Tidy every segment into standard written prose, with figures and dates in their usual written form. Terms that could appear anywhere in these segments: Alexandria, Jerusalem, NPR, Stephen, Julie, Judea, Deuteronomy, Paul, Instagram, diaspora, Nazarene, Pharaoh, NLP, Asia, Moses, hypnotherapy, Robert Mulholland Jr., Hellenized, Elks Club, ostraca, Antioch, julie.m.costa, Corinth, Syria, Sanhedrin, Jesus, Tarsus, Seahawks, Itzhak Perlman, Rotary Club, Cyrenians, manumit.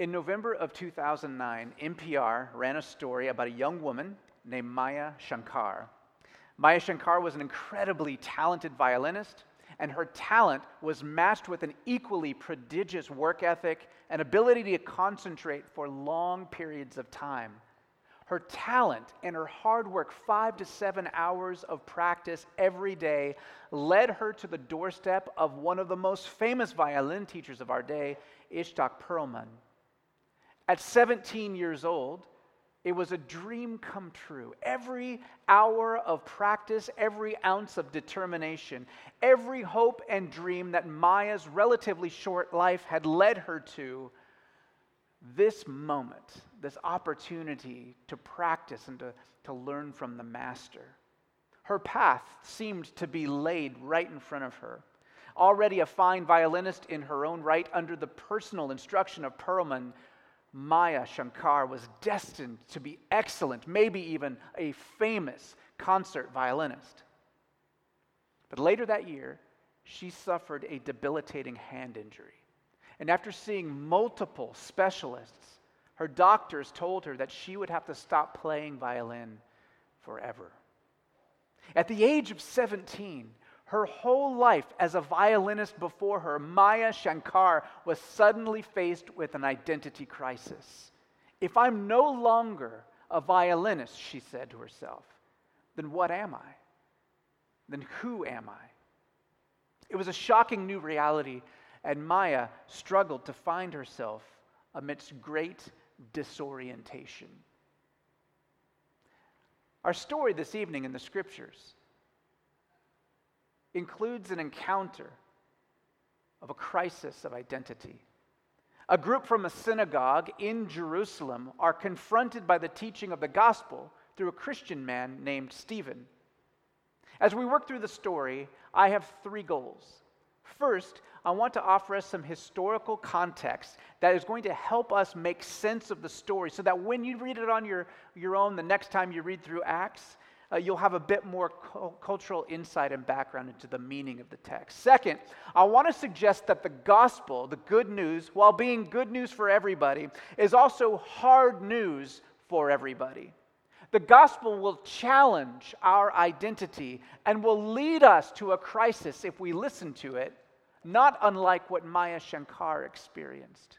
In November of 2009, NPR ran a story about a young woman named Maya Shankar. Maya Shankar was an incredibly talented violinist, and her talent was matched with an equally prodigious work ethic and ability to concentrate for long periods of time. Her talent and her hard work, 5 to 7 hours of practice every day, led her to the doorstep of one of the most famous violin teachers of our day, Itzhak Perlman. At 17 years old, it was a dream come true. Every hour of practice, every ounce of determination, every hope and dream that Maya's relatively short life had led her to, this moment, this opportunity to practice and to learn from the master. Her path seemed to be laid right in front of her. Already a fine violinist in her own right, under the personal instruction of Perlman, Maya Shankar was destined to be excellent, maybe even a famous concert violinist. But later that year, she suffered a debilitating hand injury. And after seeing multiple specialists, her doctors told her that she would have to stop playing violin forever. At the age of 17, her whole life as a violinist before her, Maya Shankar was suddenly faced with an identity crisis. If I'm no longer a violinist, she said to herself, then what am I? Then who am I? It was a shocking new reality, and Maya struggled to find herself amidst great disorientation. Our story this evening in the Scriptures includes an encounter of a crisis of identity. A group from a synagogue in Jerusalem are confronted by the teaching of the gospel through a Christian man named Stephen. As we work through the story, I have three goals. First, I want to offer us some historical context that is going to help us make sense of the story so that when you read it on your own the next time you read through Acts, you'll have a bit more cultural insight and background into the meaning of the text. Second, I want to suggest that the gospel, the good news, while being good news for everybody, is also hard news for everybody. The gospel will challenge our identity and will lead us to a crisis if we listen to it, not unlike what Maya Shankar experienced.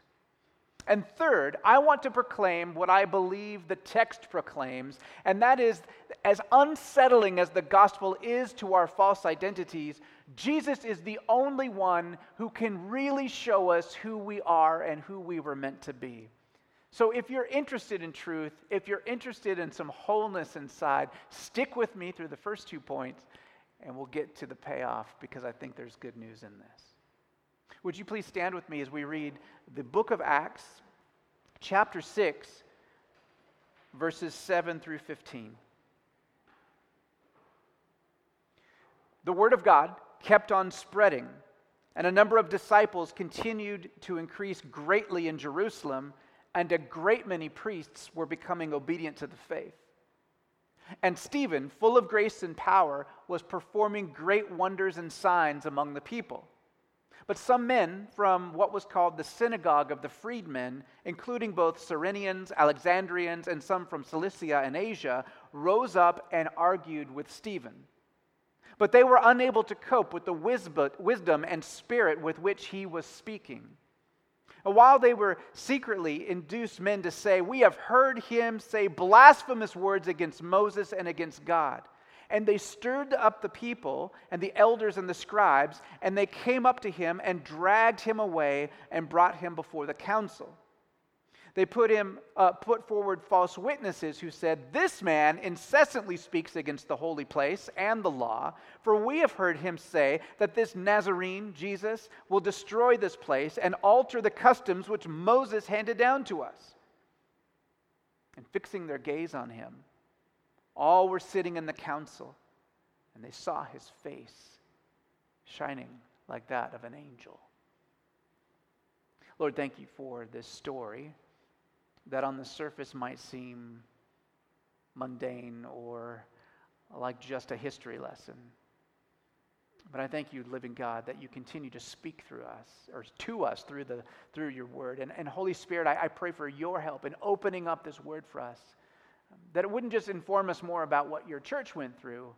And third, I want to proclaim what I believe the text proclaims, and that is, as unsettling as the gospel is to our false identities, Jesus is the only one who can really show us who we are and who we were meant to be. So if you're interested in truth, if you're interested in some wholeness inside, stick with me through the first 2 points, and we'll get to the payoff because I think there's good news in this. Would you please stand with me as we read the book of Acts, chapter 6, verses 7 through 15. The word of God kept on spreading, and a number of disciples continued to increase greatly in Jerusalem, and a great many priests were becoming obedient to the faith. And Stephen, full of grace and power, was performing great wonders and signs among the people. But some men from what was called the synagogue of the freedmen, including both Cyrenians, Alexandrians, and some from Cilicia and Asia, rose up and argued with Stephen. But they were unable to cope with the wisdom and spirit with which he was speaking. And while they were secretly induced men to say, "We have heard him say blasphemous words against Moses and against God." And they stirred up the people and the elders and the scribes, and they came up to him and dragged him away and brought him before the council. They put forward false witnesses who said, "This man incessantly speaks against the holy place and the law, for we have heard him say that this Nazarene, Jesus, will destroy this place and alter the customs which Moses handed down to us." And fixing their gaze on him, all were sitting in the council, and they saw his face shining like that of an angel. Lord, thank you for this story that on the surface might seem mundane or like just a history lesson. But I thank you, living God, that you continue to speak through us, or to us through your word. And Holy Spirit, I pray for your help in opening up this word for us, that it wouldn't just inform us more about what your church went through,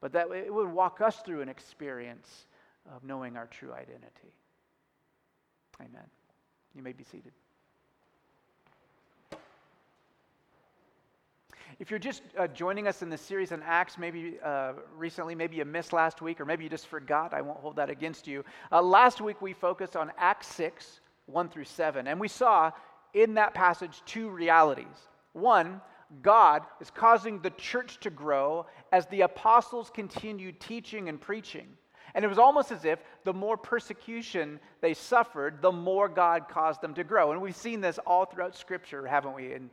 but that it would walk us through an experience of knowing our true identity. Amen. You may be seated. If you're just joining us in this series on Acts, maybe you missed last week, or maybe you just forgot. I won't hold that against you. Last week we focused on Acts 6, 1 through 7, and we saw in that passage two realities. One, God is causing the church to grow as the apostles continued teaching and preaching. And it was almost as if the more persecution they suffered, the more God caused them to grow. And we've seen this all throughout Scripture, haven't we? In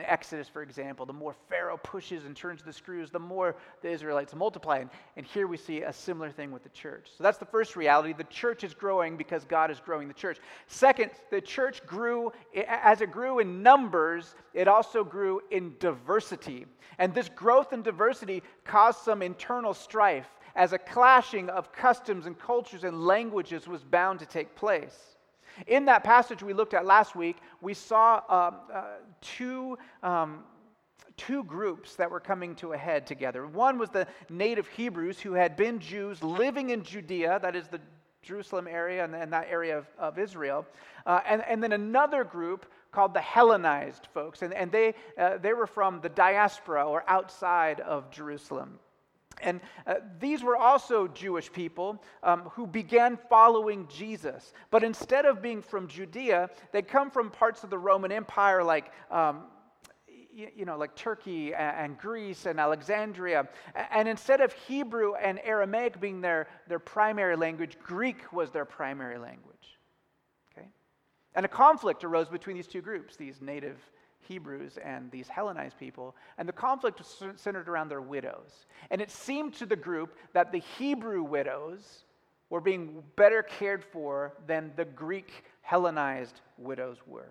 Exodus, for example, the more Pharaoh pushes and turns the screws, the more the Israelites multiply. And here we see a similar thing with the church. So that's the first reality. The church is growing because God is growing the church. Second, the church grew. As it grew in numbers, it also grew in diversity. And this growth in diversity caused some internal strife, as a clashing of customs and cultures and languages was bound to take place. In that passage we looked at last week, we saw two groups that were coming to a head together. One was the native Hebrews who had been Jews living in Judea, that is the Jerusalem area and that area of Israel, and then another group called the Hellenized folks, and they were from the diaspora or outside of Jerusalem. And these were also Jewish people who began following Jesus. But instead of being from Judea, they come from parts of the Roman Empire like Turkey and Greece and Alexandria. And instead of Hebrew and Aramaic being their primary language, Greek was their primary language. Okay? And a conflict arose between these two groups, these native Hebrews and these Hellenized people, and the conflict was centered around their widows. And it seemed to the group that the Hebrew widows were being better cared for than the Greek Hellenized widows were.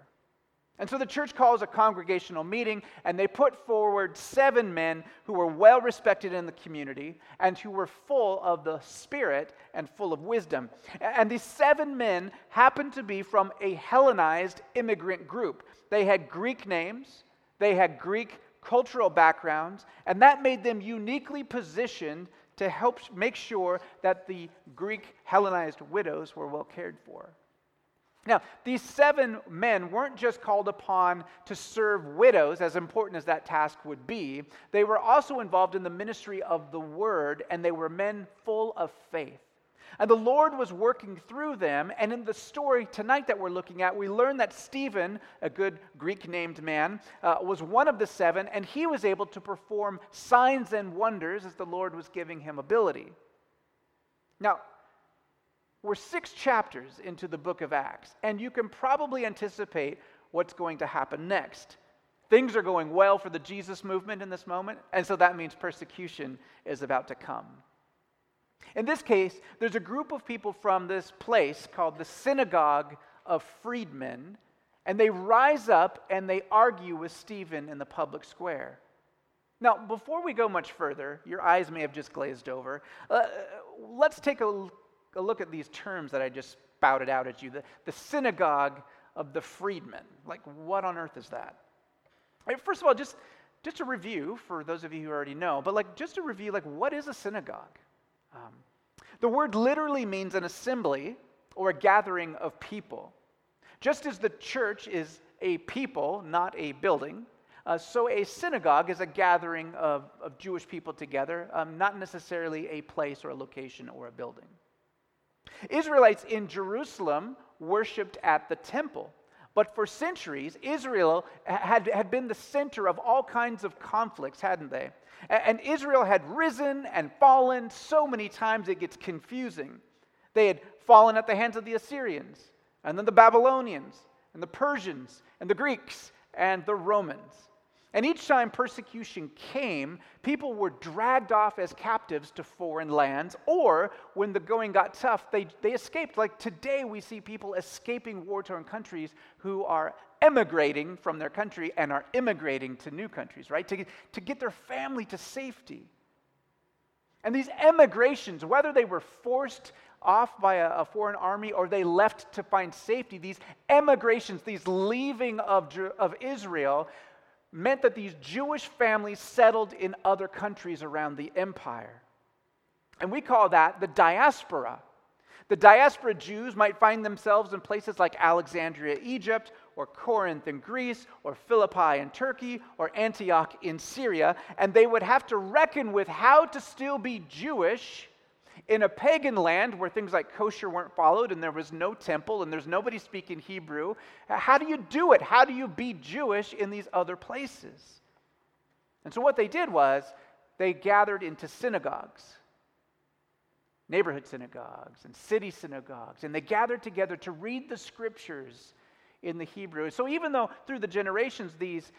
And so the church calls a congregational meeting, and they put forward 7 men who were well respected in the community and who were full of the Spirit and full of wisdom. And these 7 men happened to be from a Hellenized immigrant group. They had Greek names, they had Greek cultural backgrounds, and that made them uniquely positioned to help make sure that the Greek Hellenized widows were well cared for. Now, these 7 men weren't just called upon to serve widows, as important as that task would be. They were also involved in the ministry of the word, and they were men full of faith. And the Lord was working through them, and in the story tonight that we're looking at, we learn that Stephen, a good Greek-named man, was one of the 7, and he was able to perform signs and wonders as the Lord was giving him ability. Now, we're 6 chapters into the book of Acts, and you can probably anticipate what's going to happen next. Things are going well for the Jesus movement in this moment, and so that means persecution is about to come. In this case, there's a group of people from this place called the Synagogue of Freedmen, and they rise up and they argue with Stephen in the public square. Now, before we go much further, your eyes may have just glazed over. Let's take a look at these terms that I just spouted out at you. The synagogue of the freedmen. Like, what on earth is that? First of all, just a review for those of you who already know, but what is a synagogue? The word literally means an assembly or a gathering of people. Just as the church is a people, not a building, so a synagogue is a gathering of Jewish people together, not necessarily a place or a location or a building. Israelites in Jerusalem worshipped at the temple, but for centuries, Israel had been the center of all kinds of conflicts, hadn't they? And Israel had risen and fallen so many times it gets confusing. They had fallen at the hands of the Assyrians, and then the Babylonians, and the Persians, and the Greeks, and the Romans. And each time persecution came, people were dragged off as captives to foreign lands, or when the going got tough, they escaped. Like today we see people escaping war-torn countries who are emigrating from their country and are immigrating to new countries, right? To get their family to safety. And these emigrations, whether they were forced off by a foreign army or they left to find safety, these emigrations, these leaving of Israel, meant that these Jewish families settled in other countries around the empire. And we call that the diaspora. The diaspora Jews might find themselves in places like Alexandria, Egypt, or Corinth in Greece, or Philippi in Turkey, or Antioch in Syria, and they would have to reckon with how to still be Jewish in a pagan land where things like kosher weren't followed and there was no temple and there's nobody speaking Hebrew. How do you do it? How do you be Jewish in these other places? And so what they did was they gathered into synagogues, neighborhood synagogues and city synagogues, and they gathered together to read the scriptures in the Hebrew. So even though through the generations these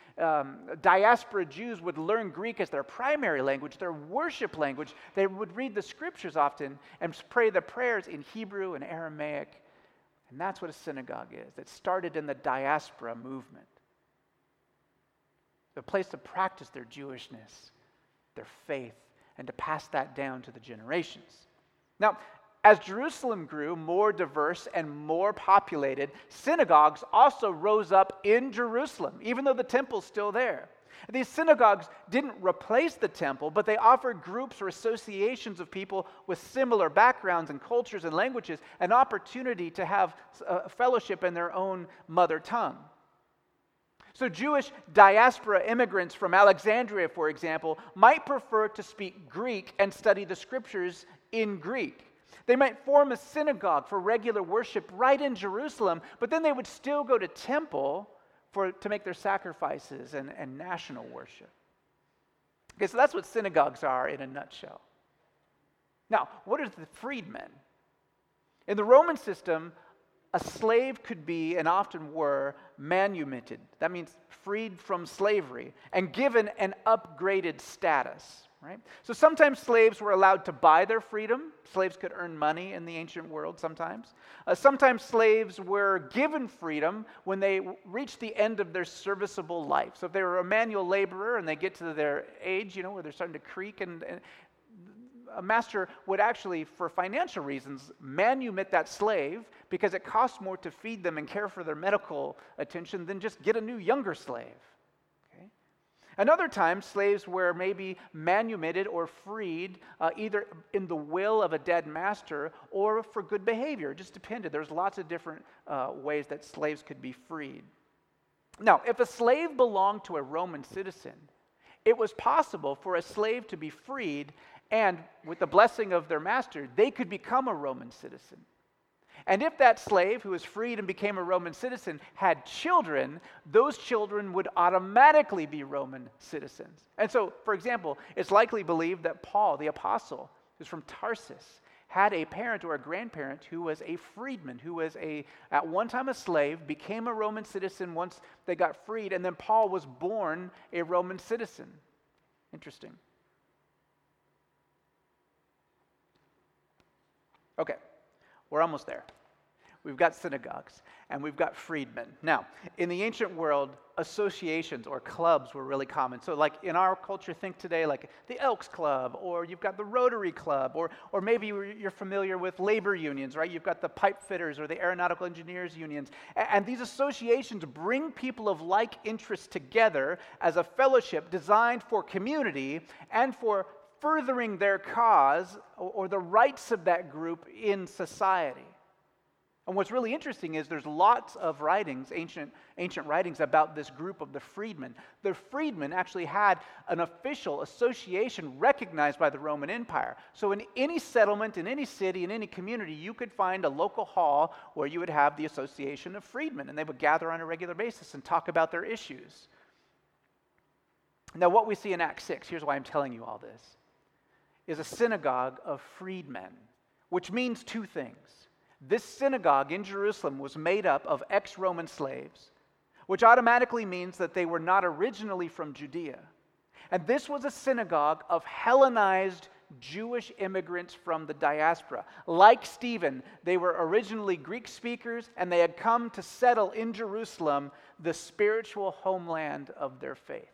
diaspora Jews would learn Greek as their primary language, their worship language, they would read the scriptures often and pray the prayers in Hebrew and Aramaic. And that's what a synagogue is. It started in the diaspora movement. A place to practice their Jewishness, their faith, and to pass that down to the generations. Now, as Jerusalem grew more diverse and more populated, synagogues also rose up in Jerusalem, even though the temple's still there. These synagogues didn't replace the temple, but they offered groups or associations of people with similar backgrounds and cultures and languages an opportunity to have a fellowship in their own mother tongue. So Jewish diaspora immigrants from Alexandria, for example, might prefer to speak Greek and study the scriptures in Greek. They might form a synagogue for regular worship right in Jerusalem, but then they would still go to temple to make their sacrifices and national worship. Okay, so that's what synagogues are in a nutshell. Now, what are the freedmen? In the Roman system, a slave could be, and often were, manumitted. That means freed from slavery and given an upgraded status. Right? So sometimes slaves were allowed to buy their freedom. Slaves could earn money in the ancient world sometimes. Sometimes slaves were given freedom when they reached the end of their serviceable life. So if they were a manual laborer and they get to their age, where they're starting to creak, and a master would actually, for financial reasons, manumit that slave because it costs more to feed them and care for their medical attention than just get a new younger slave. Another time, slaves were maybe manumitted or freed either in the will of a dead master or for good behavior. It just depended. There's lots of different ways that slaves could be freed. Now, if a slave belonged to a Roman citizen, it was possible for a slave to be freed, and with the blessing of their master, they could become a Roman citizen. And if that slave who was freed and became a Roman citizen had children, those children would automatically be Roman citizens. And so, for example, it's likely believed that Paul, the apostle, who's from Tarsus, had a parent or a grandparent who was a freedman, who was at one time a slave, became a Roman citizen once they got freed, and then Paul was born a Roman citizen. Interesting. Okay. We're almost there. We've got synagogues, and we've got freedmen. Now, in the ancient world, associations or clubs were really common. So like in our culture, think today like the Elks Club, or you've got the Rotary Club, or maybe you're familiar with labor unions, right? You've got the pipe fitters or the aeronautical engineers unions. And these associations bring people of like interests together as a fellowship designed for community and for furthering their cause or the rights of that group in society. And what's really interesting is there's lots of writings, ancient writings, about this group of the freedmen. The freedmen actually had an official association recognized by the Roman Empire. So in any settlement, in any city, in any community, you could find a local hall where you would have the Association of Freedmen, and they would gather on a regular basis and talk about their issues. Now what we see in Acts 6, here's why I'm telling you all this, is a synagogue of freedmen, which means two things. This synagogue in Jerusalem was made up of ex-Roman slaves, which automatically means that they were not originally from Judea. And this was a synagogue of Hellenized Jewish immigrants from the diaspora. Like Stephen, they were originally Greek speakers, and they had come to settle in Jerusalem, the spiritual homeland of their faith.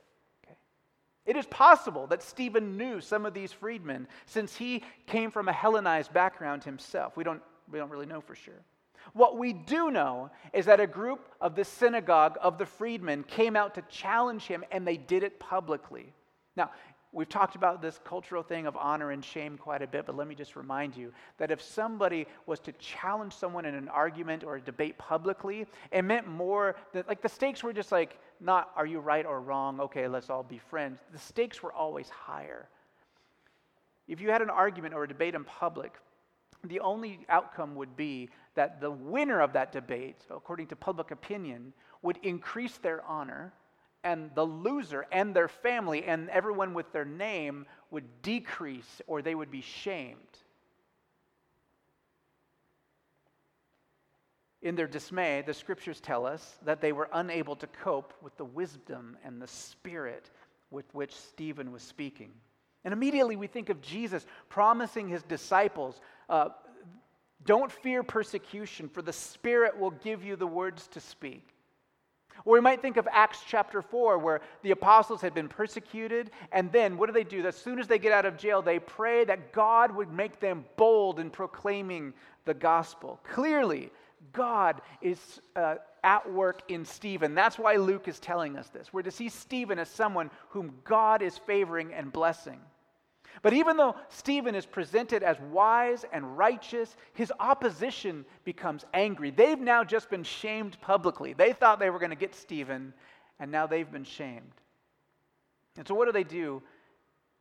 It is possible that Stephen knew some of these freedmen since he came from a Hellenized background himself. We don't really know for sure. What we do know is that a group of the synagogue of the freedmen came out to challenge him, and they did it publicly. Now, we've talked about this cultural thing of honor and shame quite a bit, but let me just remind you that if somebody was to challenge someone in an argument or a debate publicly, it meant more that, like, the stakes were just like, not are you right or wrong, okay, let's all be friends. The stakes were always higher. If you had an argument or a debate in public, the only outcome would be that the winner of that debate, according to public opinion, would increase their honor, and the loser and their family and everyone with their name would decrease, or they would be shamed. In their dismay, the scriptures tell us that they were unable to cope with the wisdom and the spirit with which Stephen was speaking. And immediately we think of Jesus promising his disciples, don't fear persecution, for the Spirit will give you the words to speak. Or we might think of Acts chapter 4, where the apostles had been persecuted, and then what do? As soon as they get out of jail, they pray that God would make them bold in proclaiming the gospel. Clearly, God is at work in Stephen. That's why Luke is telling us this. We're to see Stephen as someone whom God is favoring and blessing. But even though Stephen is presented as wise and righteous, his opposition becomes angry. They've now just been shamed publicly. They thought they were going to get Stephen, and now they've been shamed. And so what do?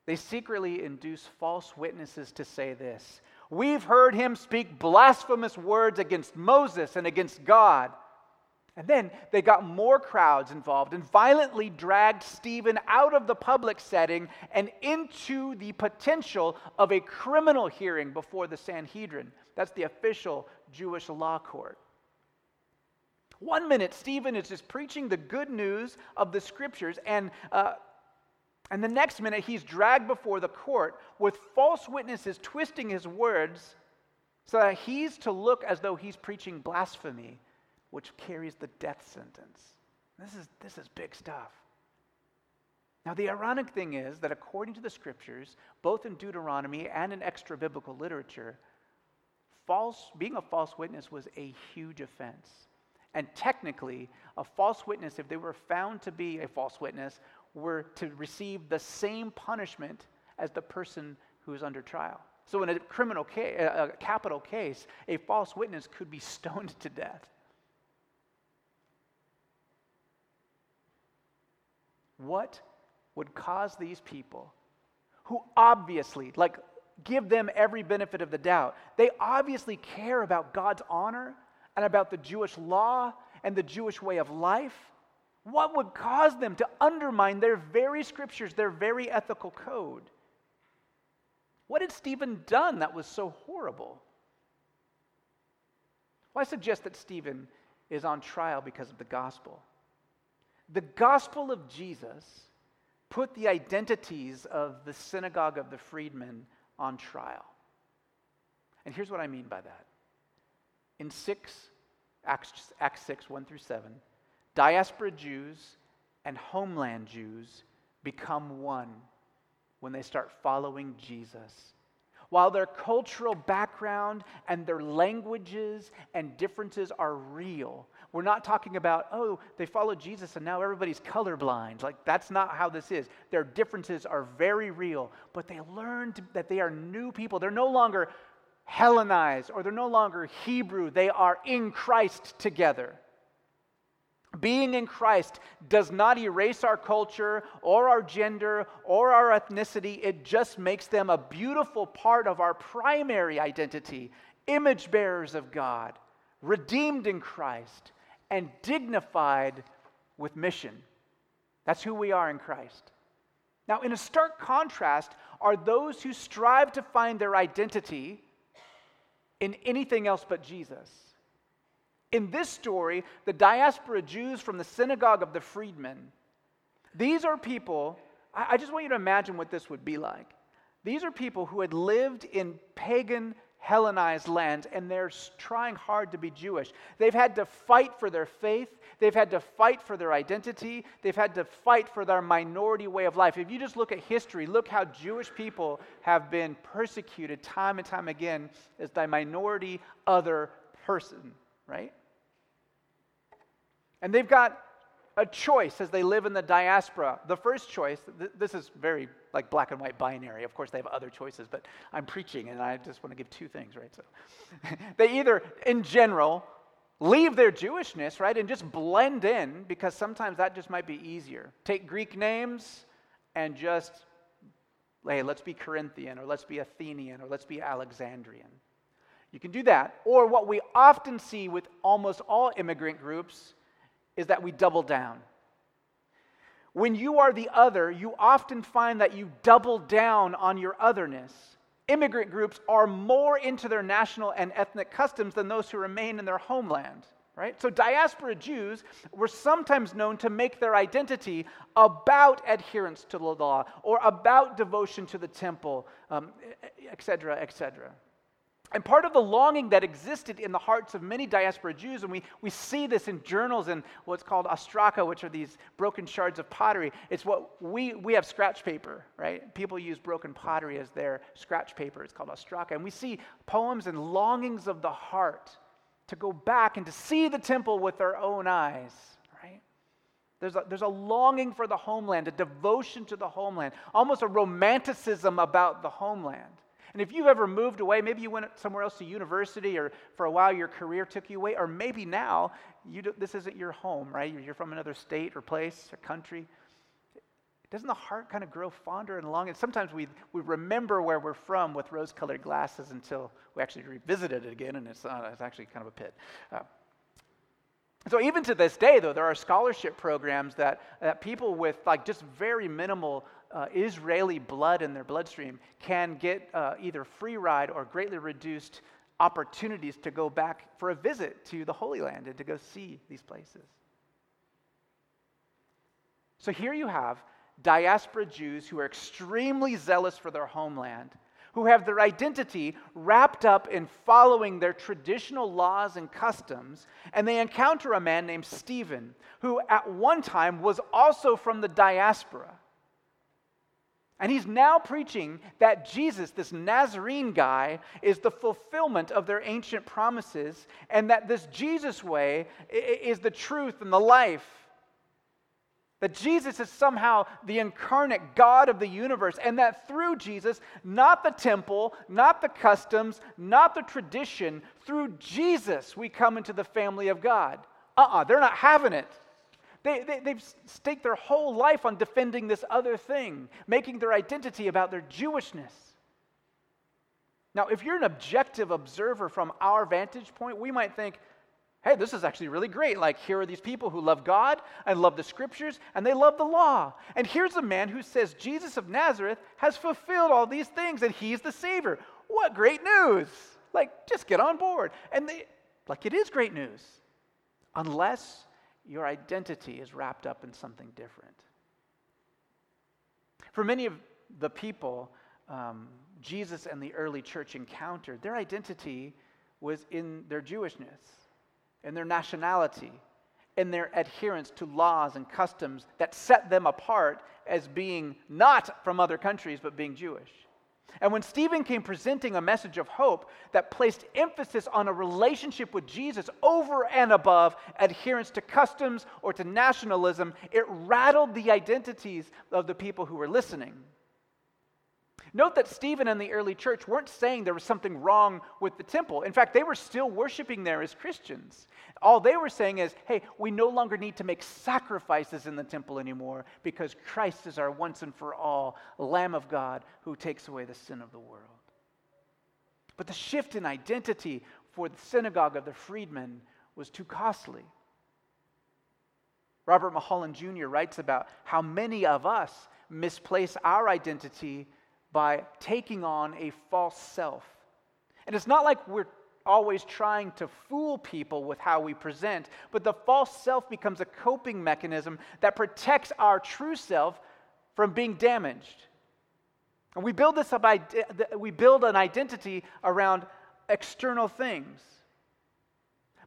They secretly induce false witnesses to say this: "We've heard him speak blasphemous words against Moses and against God." And then they got more crowds involved and violently dragged Stephen out of the public setting and into the potential of a criminal hearing before the Sanhedrin. That's the official Jewish law court. One minute, Stephen is just preaching the good news of the scriptures, and the next minute he's dragged before the court with false witnesses twisting his words so that he's to look as though he's preaching blasphemy, which carries the death sentence. This is big stuff. Now, the ironic thing is that according to the scriptures, both in Deuteronomy and in extra-biblical literature, being a false witness was a huge offense. And technically, a false witness, if they were found to be a false witness, were to receive the same punishment as the person who is under trial. So in a capital case, a false witness could be stoned to death. What would cause these people, who obviously, give them every benefit of the doubt, they obviously care about God's honor and about the Jewish law and the Jewish way of life, what would cause them to undermine their very scriptures, their very ethical code? What had Stephen done that was so horrible? Well, I suggest that Stephen is on trial because of the gospel. The gospel of Jesus put the identities of the synagogue of the freedmen on trial. And here's what I mean by that. In Acts 6, 1 through 7, diaspora Jews and homeland Jews become one when they start following Jesus. While their cultural background and their languages and differences are real, we're not talking about, they followed Jesus and now everybody's colorblind. That's not how this is. Their differences are very real, but they learned that they are new people. They're no longer Hellenized, or they're no longer Hebrew. They are in Christ together. Being in Christ does not erase our culture or our gender or our ethnicity. It just makes them a beautiful part of our primary identity, image bearers of God, redeemed in Christ, and dignified with mission. That's who we are in Christ. Now, in a stark contrast are those who strive to find their identity in anything else but Jesus. In this story, the diaspora Jews from the synagogue of the freedmen, these are people, I just want you to imagine what this would be like. These are people who had lived in pagan Hellenized lands, and they're trying hard to be Jewish. They've had to fight for their faith. They've had to fight for their identity. They've had to fight for their minority way of life. If you just look at history, look how Jewish people have been persecuted time and time again as the minority other person, right? And they've got a choice as they live in the diaspora. The first choice, this is very like black and white binary. Of course, they have other choices, but I'm preaching and I just want to give two things, right? So they either, in general, leave their Jewishness, right, and just blend in, because sometimes that just might be easier. Take Greek names and just, hey, let's be Corinthian, or let's be Athenian, or let's be Alexandrian. You can do that. Or what we often see with almost all immigrant groups is that we double down. When you are the other, you often find that you double down on your otherness. Immigrant groups are more into their national and ethnic customs than those who remain in their homeland, right? So diaspora Jews were sometimes known to make their identity about adherence to the law or about devotion to the temple, et cetera, et cetera. And part of the longing that existed in the hearts of many diaspora Jews, and we see this in journals and what's called ostraca, which are these broken shards of pottery. It's what we have scratch paper, right? People use broken pottery as their scratch paper. It's called ostraca. And we see poems and longings of the heart to go back and to see the temple with their own eyes, right? There's a longing for the homeland, a devotion to the homeland, almost a romanticism about the homeland. And if you've ever moved away, maybe you went somewhere else to university, or for a while your career took you away, or maybe now this isn't your home, right? You're from another state or place or country. Doesn't the heart kind of grow fonder and longing? Sometimes we remember where we're from with rose-colored glasses until we actually revisited it again, and it's actually kind of a pit. So even to this day, though, there are scholarship programs that people with like just very minimal Israeli blood in their bloodstream can get either free ride or greatly reduced opportunities to go back for a visit to the Holy Land and to go see these places. So here you have diaspora Jews who are extremely zealous for their homeland, who have their identity wrapped up in following their traditional laws and customs, and they encounter a man named Stephen, who at one time was also from the diaspora. And he's now preaching that Jesus, this Nazarene guy, is the fulfillment of their ancient promises, and that this Jesus way is the truth and the life. That Jesus is somehow the incarnate God of the universe, and that through Jesus, not the temple, not the customs, not the tradition, through Jesus we come into the family of God. They're not having it. They've staked their whole life on defending this other thing, making their identity about their Jewishness. Now, if you're an objective observer from our vantage point, we might think, hey, this is actually really great. Like, here are these people who love God and love the Scriptures, and they love the law. And here's a man who says Jesus of Nazareth has fulfilled all these things, and he's the Savior. What great news! Like, just get on board. And it is great news. Unless your identity is wrapped up in something different. For many of the people Jesus and the early church encountered, their identity was in their Jewishness, in their nationality, in their adherence to laws and customs that set them apart as being not from other countries, but being Jewish. And when Stephen came presenting a message of hope that placed emphasis on a relationship with Jesus over and above adherence to customs or to nationalism, it rattled the identities of the people who were listening. Note that Stephen and the early church weren't saying there was something wrong with the temple. In fact, they were still worshiping there as Christians. All they were saying is, hey, we no longer need to make sacrifices in the temple anymore because Christ is our once and for all Lamb of God who takes away the sin of the world. But the shift in identity for the synagogue of the freedmen was too costly. Robert Mulholland Jr. writes about how many of us misplace our identity by taking on a false self. And it's not like we're always trying to fool people with how we present, but the false self becomes a coping mechanism that protects our true self from being damaged. And we build an identity around external things.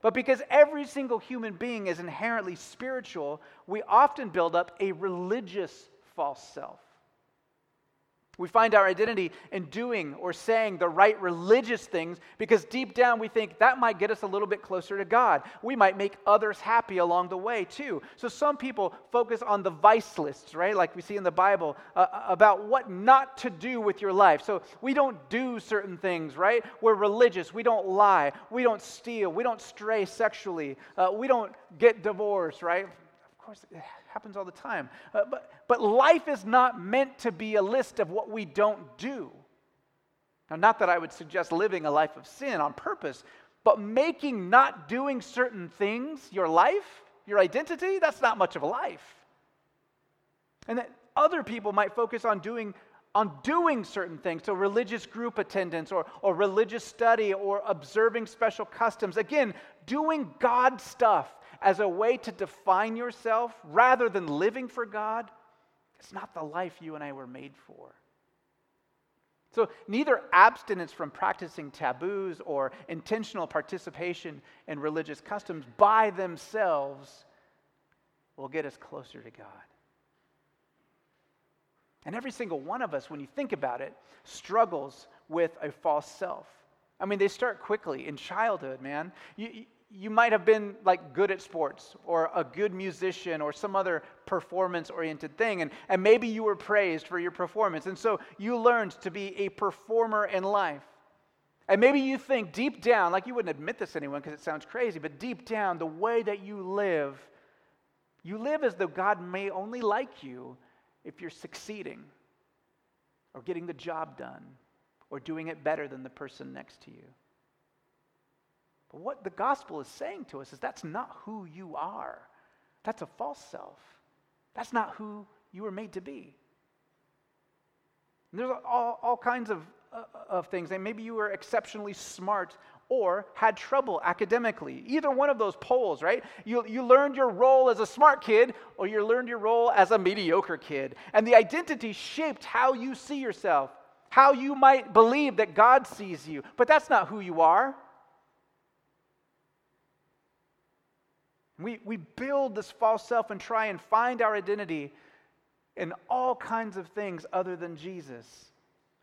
But because every single human being is inherently spiritual, we often build up a religious false self. We find our identity in doing or saying the right religious things because deep down we think that might get us a little bit closer to God. We might make others happy along the way too. So some people focus on the vice lists, right? Like we see in the Bible about what not to do with your life. So we don't do certain things, right? We're religious. We don't lie. We don't steal. We don't stray sexually. We don't get divorced, right? Of course, it happens all the time. But life is not meant to be a list of what we don't do. Now, not that I would suggest living a life of sin on purpose, but making not doing certain things your life, your identity, that's not much of a life. And that other people might focus on doing certain things, so religious group attendance or religious study or observing special customs. Again, doing God stuff as a way to define yourself rather than living for God, it's not the life you and I were made for. So neither abstinence from practicing taboos or intentional participation in religious customs by themselves will get us closer to God. And every single one of us, when you think about it, struggles with a false self. I mean, they start quickly in childhood, man. You might have been like good at sports or a good musician or some other performance-oriented thing, and maybe you were praised for your performance, and so you learned to be a performer in life. And maybe you think deep down, like you wouldn't admit this to anyone because it sounds crazy, but deep down, the way that you live as though God may only like you if you're succeeding or getting the job done or doing it better than the person next to you. What the gospel is saying to us is that's not who you are. That's a false self. That's not who you were made to be. And there's all kinds of things. And maybe you were exceptionally smart or had trouble academically. Either one of those poles, right? You learned your role as a smart kid or you learned your role as a mediocre kid. And the identity shaped how you see yourself, how you might believe that God sees you. But that's not who you are. We build this false self and try and find our identity in all kinds of things other than Jesus.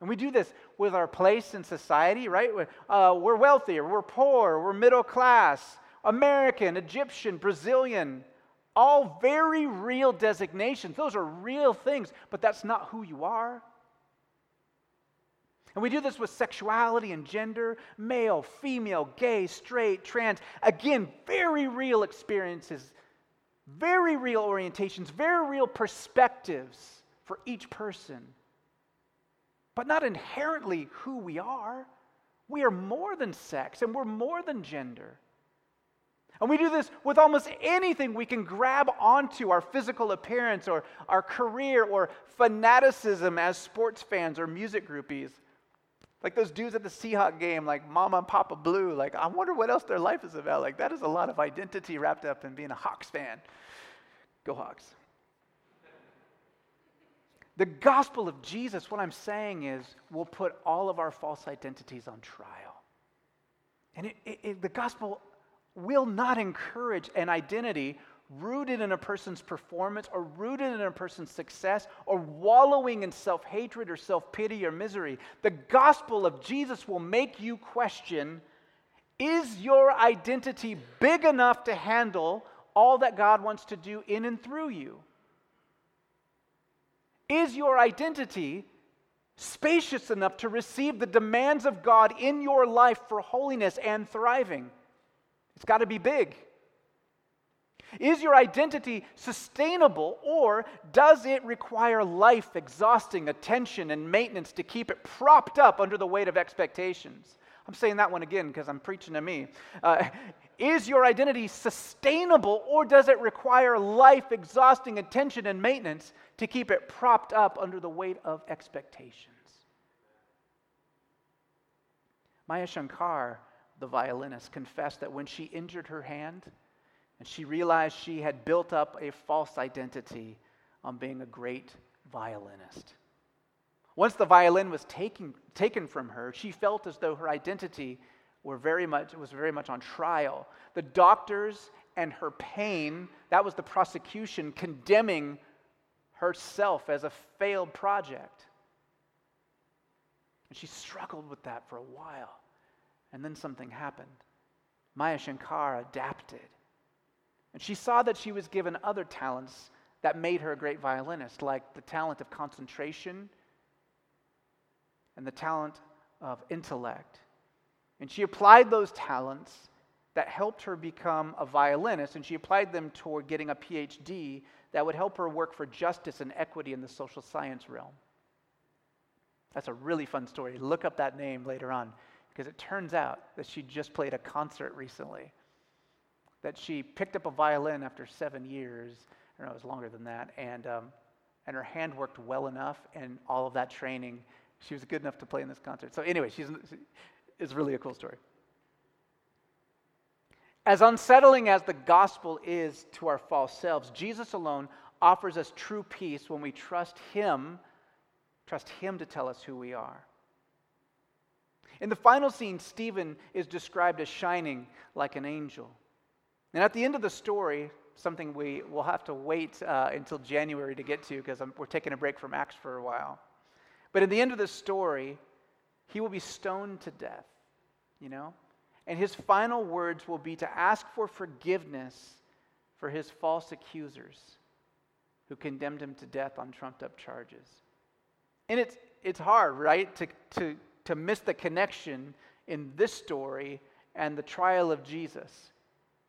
And we do this with our place in society, right? We're wealthy, we're poor, we're middle class, American, Egyptian, Brazilian, all very real designations. Those are real things, but that's not who you are. And we do this with sexuality and gender, male, female, gay, straight, trans. Again, very real experiences, very real orientations, very real perspectives for each person. But not inherently who we are. We are more than sex and we're more than gender. And we do this with almost anything we can grab onto, our physical appearance or our career or fanaticism as sports fans or music groupies. Like those dudes at the Seahawks game, like Mama and Papa Blue, like I wonder what else their life is about. Like that is a lot of identity wrapped up in being a Hawks fan. Go Hawks. The gospel of Jesus, what I'm saying is, will put all of our false identities on trial. And the gospel will not encourage an identity rooted in a person's performance or rooted in a person's success or wallowing in self-hatred or self-pity or misery. The gospel of Jesus will make you question, is your identity big enough to handle all that God wants to do in and through you? Is your identity spacious enough to receive the demands of God in your life for holiness and thriving? It's got to be big. Is your identity sustainable, or does it require life-exhausting attention and maintenance to keep it propped up under the weight of expectations? I'm saying that one again because I'm preaching to me. Is your identity sustainable, or does it require life-exhausting attention and maintenance to keep it propped up under the weight of expectations? Maya Shankar, the violinist, confessed that when she injured her hand, and she realized she had built up a false identity on being a great violinist. Once the violin was taken from her, she felt as though her identity was very much on trial. The doctors and her pain, that was the prosecution condemning herself as a failed project. And she struggled with that for a while. And then something happened. Maya Shankar adapted. And she saw that she was given other talents that made her a great violinist, like the talent of concentration and the talent of intellect. And she applied those talents that helped her become a violinist, and she applied them toward getting a PhD that would help her work for justice and equity in the social science realm. That's a really fun story. Look up that name later on, because it turns out that she just played a concert recently, that she picked up a violin after 7 years, I don't know, it was longer than that, and her hand worked well enough, and all of that training, she was good enough to play in this concert. So anyway, it's really a cool story. As unsettling as the gospel is to our false selves, Jesus alone offers us true peace when we trust him to tell us who we are. In the final scene, Stephen is described as shining like an angel. And at the end of the story, something we will have to wait until January to get to, because we're taking a break from Acts for a while. But at the end of the story, he will be stoned to death, And his final words will be to ask for forgiveness for his false accusers who condemned him to death on trumped-up charges. And it's hard, right, to miss the connection in this story and the trial of Jesus,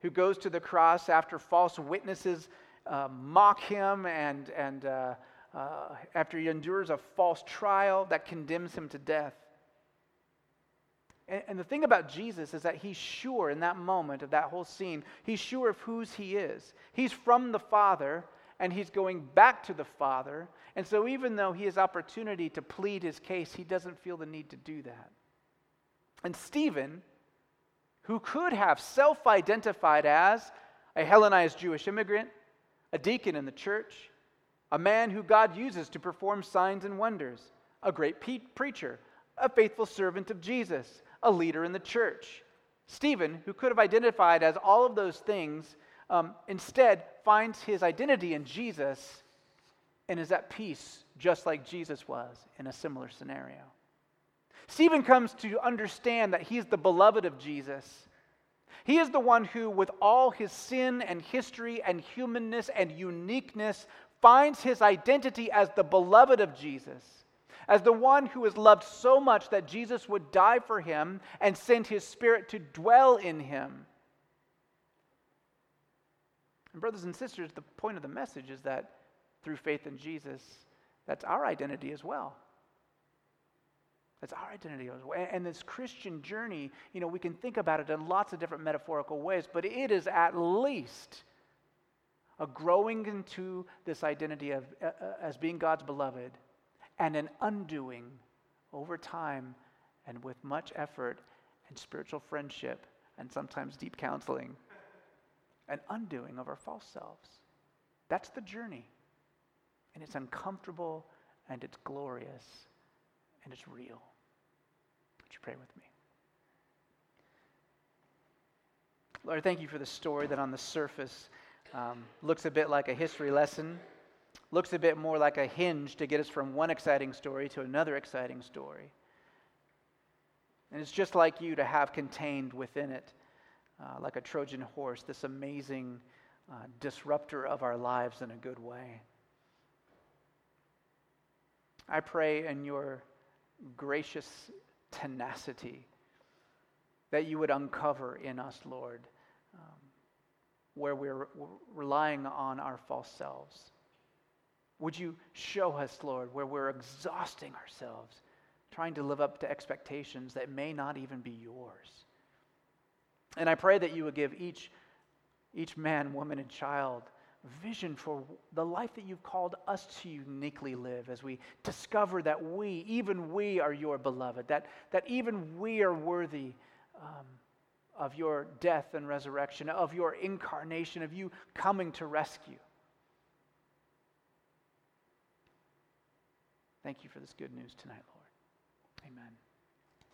who goes to the cross after false witnesses mock him and after he endures a false trial that condemns him to death. And the thing about Jesus is that he's sure in that moment of that whole scene, he's sure of whose he is. He's from the Father, and he's going back to the Father. And so even though he has opportunity to plead his case, he doesn't feel the need to do that. And Stephen, who could have self-identified as a Hellenized Jewish immigrant, a deacon in the church, a man who God uses to perform signs and wonders, a great preacher, a faithful servant of Jesus, a leader in the church. Stephen, who could have identified as all of those things, instead finds his identity in Jesus and is at peace, just like Jesus was in a similar scenario. Stephen comes to understand that he is the beloved of Jesus. He is the one who, with all his sin and history and humanness and uniqueness, finds his identity as the beloved of Jesus, as the one who is loved so much that Jesus would die for him and send his Spirit to dwell in him. And brothers and sisters, the point of the message is that through faith in Jesus, that's our identity as well. That's our identity as well. And this Christian journey, we can think about it in lots of different metaphorical ways, but it is at least a growing into this identity of as being God's beloved, and an undoing over time and with much effort and spiritual friendship and sometimes deep counseling, an undoing of our false selves. That's the journey. And it's uncomfortable, and it's glorious, and it's real. Would you pray with me? Lord, thank you for the story that on the surface looks a bit like a history lesson, looks a bit more like a hinge to get us from one exciting story to another exciting story. And it's just like you to have contained within it, like a Trojan horse, this amazing disruptor of our lives in a good way. I pray in your gracious tenacity that you would uncover in us, Lord, where we're relying on our false selves. Would you show us, Lord, where we're exhausting ourselves, trying to live up to expectations that may not even be yours? And I pray that you would give each man, woman, and child vision for the life that you've called us to uniquely live as we discover that even we are your beloved, that even we are worthy of your death and resurrection, of your incarnation, of you coming to rescue. Thank you for this good news tonight, Lord. Amen.